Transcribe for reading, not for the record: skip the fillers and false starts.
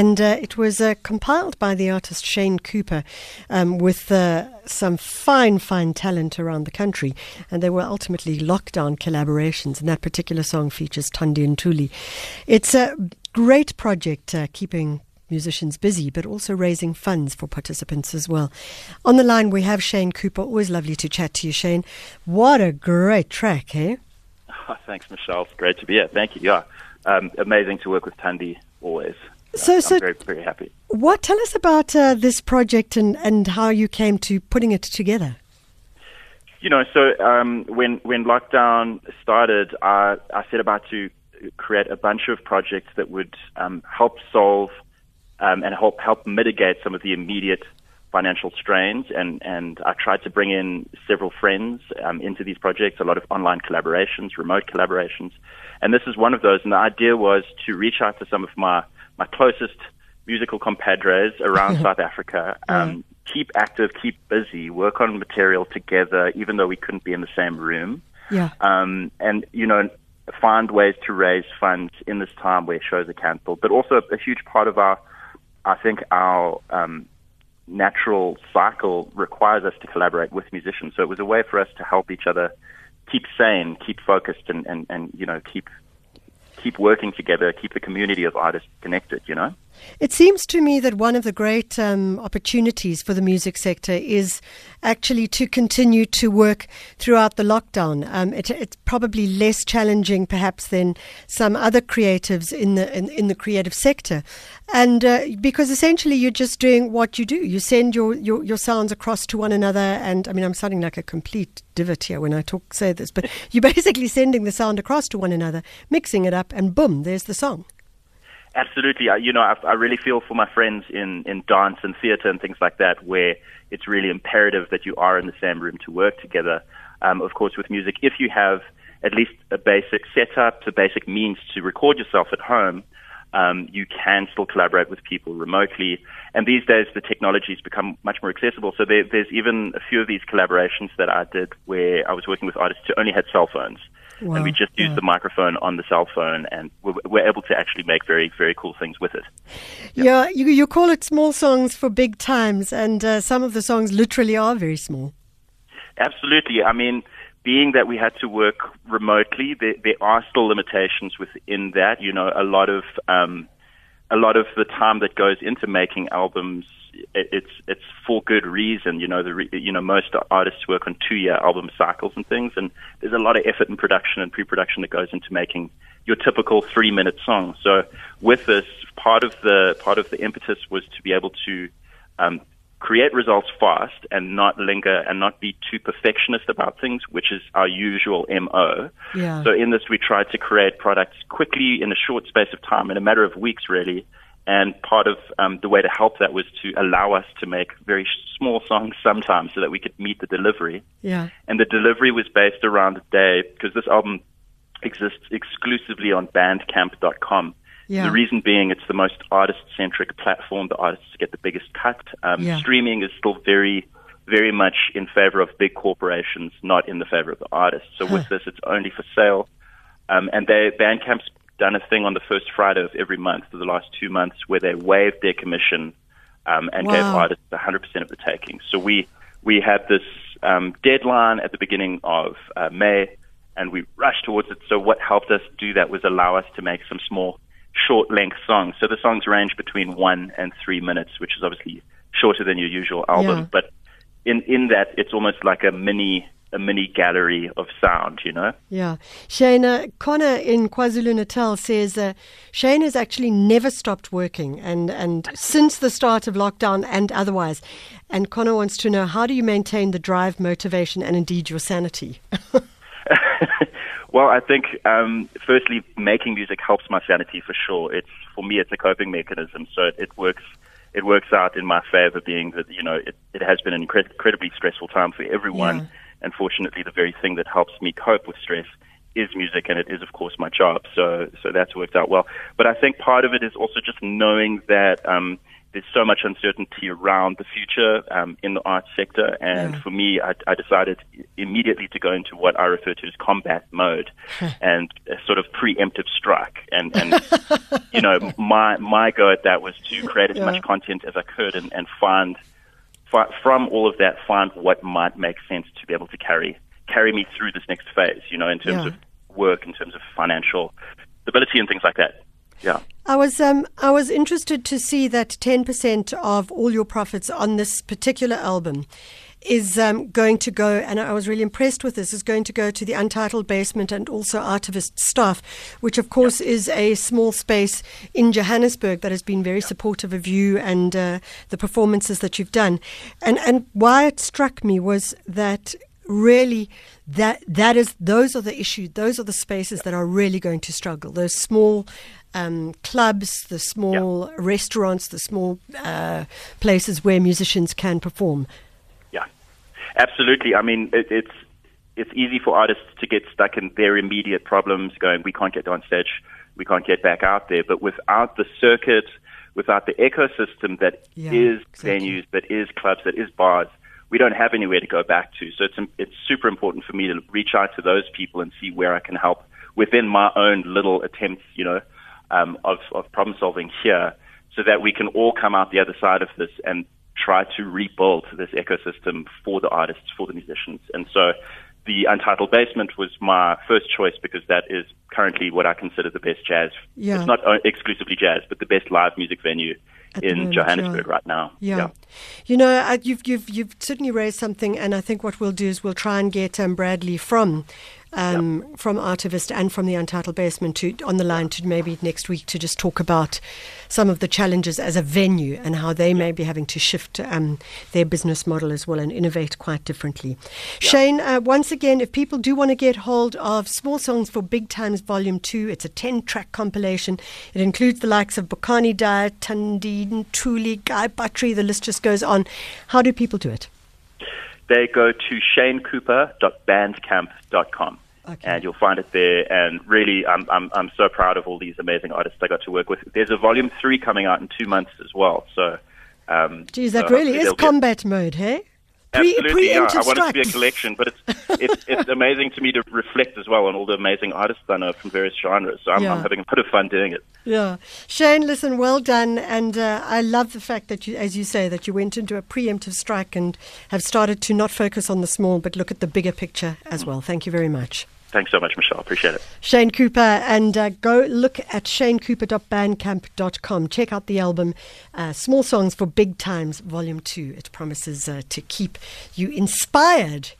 and it was compiled by the artist Shane Cooper with some fine talent around the country, and they were ultimately lockdown collaborations, and that particular song features Thandi Ntuli. It's a great project, keeping musicians busy, but also raising funds for participants as well. On the line we have Shane Cooper. Always lovely to chat to you, Shane. What a great track, eh? Oh, thanks, Michelle. It's great to be here. Thank you. Yeah, amazing to work with Thandi, always. So I'm very, very happy. Tell us about this project and how you came to putting it together. You know, so when lockdown started, I set about to create a bunch of projects that would help solve and help mitigate some of the immediate financial strains. And I tried to bring in several friends into these projects, a lot of online collaborations, remote collaborations. And this is one of those. And the idea was to reach out to some of my closest musical compadres around South Africa, keep active, keep busy, work on material together, even though we couldn't be in the same room. Yeah. And, you know, find ways to raise funds in this time where shows are cancelled. But also a huge part of our natural cycle requires us to collaborate with musicians. So it was a way for us to help each other keep sane, keep focused, and you know, keep working together, keep the community of artists connected, you know? It seems to me that one of the great opportunities for the music sector is actually to continue to work throughout the lockdown. It's probably less challenging perhaps than some other creatives in the creative sector. And because essentially you're just doing what you do. You send your sounds across to one another, and I mean, I'm sounding like a complete divot here when I say this, but you're basically sending the sound across to one another, mixing it up, and boom, there's the song. Absolutely. I really feel for my friends in dance and theatre and things like that, where it's really imperative that you are in the same room to work together. Of course, with music, if you have at least a basic setup, a basic means to record yourself at home, you can still collaborate with people remotely. And these days, the technology's become much more accessible. So there's even a few of these collaborations that I did where I was working with artists who only had cell phones. Wow. And we just used the microphone on the cell phone, and we're able to actually make very, very cool things with it. Yeah, you call it Small Songs for Big Times, and some of the songs literally are very small. Absolutely. I mean, being that we had to work remotely, there are still limitations within that. You know, a lot of the time that goes into making albums, it's for good reason. You know, most artists work on 2-year album cycles and things, and there's a lot of effort in production and pre-production that goes into making your typical 3-minute song. So with this, part of the impetus was to be able to create results fast and not linger and not be too perfectionist about things, which is our usual MO. Yeah. So in this, we tried to create products quickly in a short space of time, in a matter of weeks, really. And part of the way to help that was to allow us to make very small songs sometimes so that we could meet the delivery. Yeah. And the delivery was based around the day, because this album exists exclusively on bandcamp.com. Yeah. The reason being, it's the most artist-centric platform. The artists get the biggest cut. Streaming is still very, very much in favor of big corporations, not in the favor of the artists. So with this, it's only for sale. And Bandcamp's done a thing on the first Friday of every month for the last 2 months where they waived their commission and gave artists 100% of the taking. So we had this deadline at the beginning of May, and we rushed towards it. So what helped us do that was allow us to make some small short-length songs. So the songs range between 1 and 3 minutes, which is obviously shorter than your usual album. Yeah. But in that, it's almost like a mini gallery of sound, you know? Yeah. Shane, Connor in KwaZulu-Natal says, Shane has actually never stopped working and since the start of lockdown and otherwise. And Connor wants to know, how do you maintain the drive, motivation, and indeed your sanity? Well, I think, firstly, making music helps my sanity for sure. For me, it's a coping mechanism, so it works out in my favor, being that, you know, it has been an incredibly stressful time for everyone. Yeah. And fortunately, the very thing that helps me cope with stress is music, and it is, of course, my job. So that's worked out well. But I think part of it is also just knowing that there's so much uncertainty around the future in the arts sector. And for me, I decided immediately to go into what I refer to as combat mode and a sort of preemptive strike. And you know, my go at that was to create as much content as I could and from all of that, find what might make sense to be able to carry me through this next phase, you know, in terms of work, in terms of financial stability and things like that. Yeah. I was interested to see that 10% of all your profits on this particular album is going to go, and I was really impressed with this, is going to go to the Untitled Basement and also Artivist Staff, which of course is a small space in Johannesburg that has been very supportive of you and the performances that you've done. And why it struck me was that really those are the issues, those are the spaces that are really going to struggle, those small clubs, the small restaurants, the small places where musicians can perform. Yeah, absolutely. I mean, it's easy for artists to get stuck in their immediate problems, going, we can't get on stage, we can't get back out there. But without the circuit, without the ecosystem that is venues, that is clubs, that is bars, we don't have anywhere to go back to. So it's super important for me to reach out to those people and see where I can help within my own little attempts, you know, of problem solving here, so that we can all come out the other side of this and try to rebuild this ecosystem for the artists, for the musicians. And so the Untitled Basement was my first choice because that is currently what I consider the best jazz. Yeah. It's not exclusively jazz, but the best live music venue in Johannesburg right now. Yeah. You know, you've certainly raised something, and I think what we'll do is we'll try and get Bradley from Artivist and from the Untitled Basement on the line to maybe next week to just talk about some of the challenges as a venue and how they may be having to shift their business model as well and innovate quite differently. Yeah. Shane, once again, if people do want to get hold of Small Songs for Big Times Volume 2, it's a 10-track compilation. It includes the likes of Bokani Dyer, Thandi Ntuli, Guy Buttery, the list just goes on. How do people do it? They go to shanecooper.bandcamp.com, and you'll find it there. And really, I'm so proud of all these amazing artists I got to work with. There's a volume 3 coming out in 2 months as well. So, geez, that really is combat mode, hey? Absolutely, I want it to be a collection, but it's amazing to me to reflect as well on all the amazing artists I know from various genres, so I'm having a bit of fun doing it. Yeah. Shane, listen, well done, and I love the fact that, you, as you say, that you went into a preemptive strike and have started to not focus on the small, but look at the bigger picture as well. Thank you very much. Thanks so much, Michelle. Appreciate it. Shane Cooper, and go look at shanecooper.bandcamp.com. Check out the album, Small Songs for Big Times, Volume 2. It promises to keep you inspired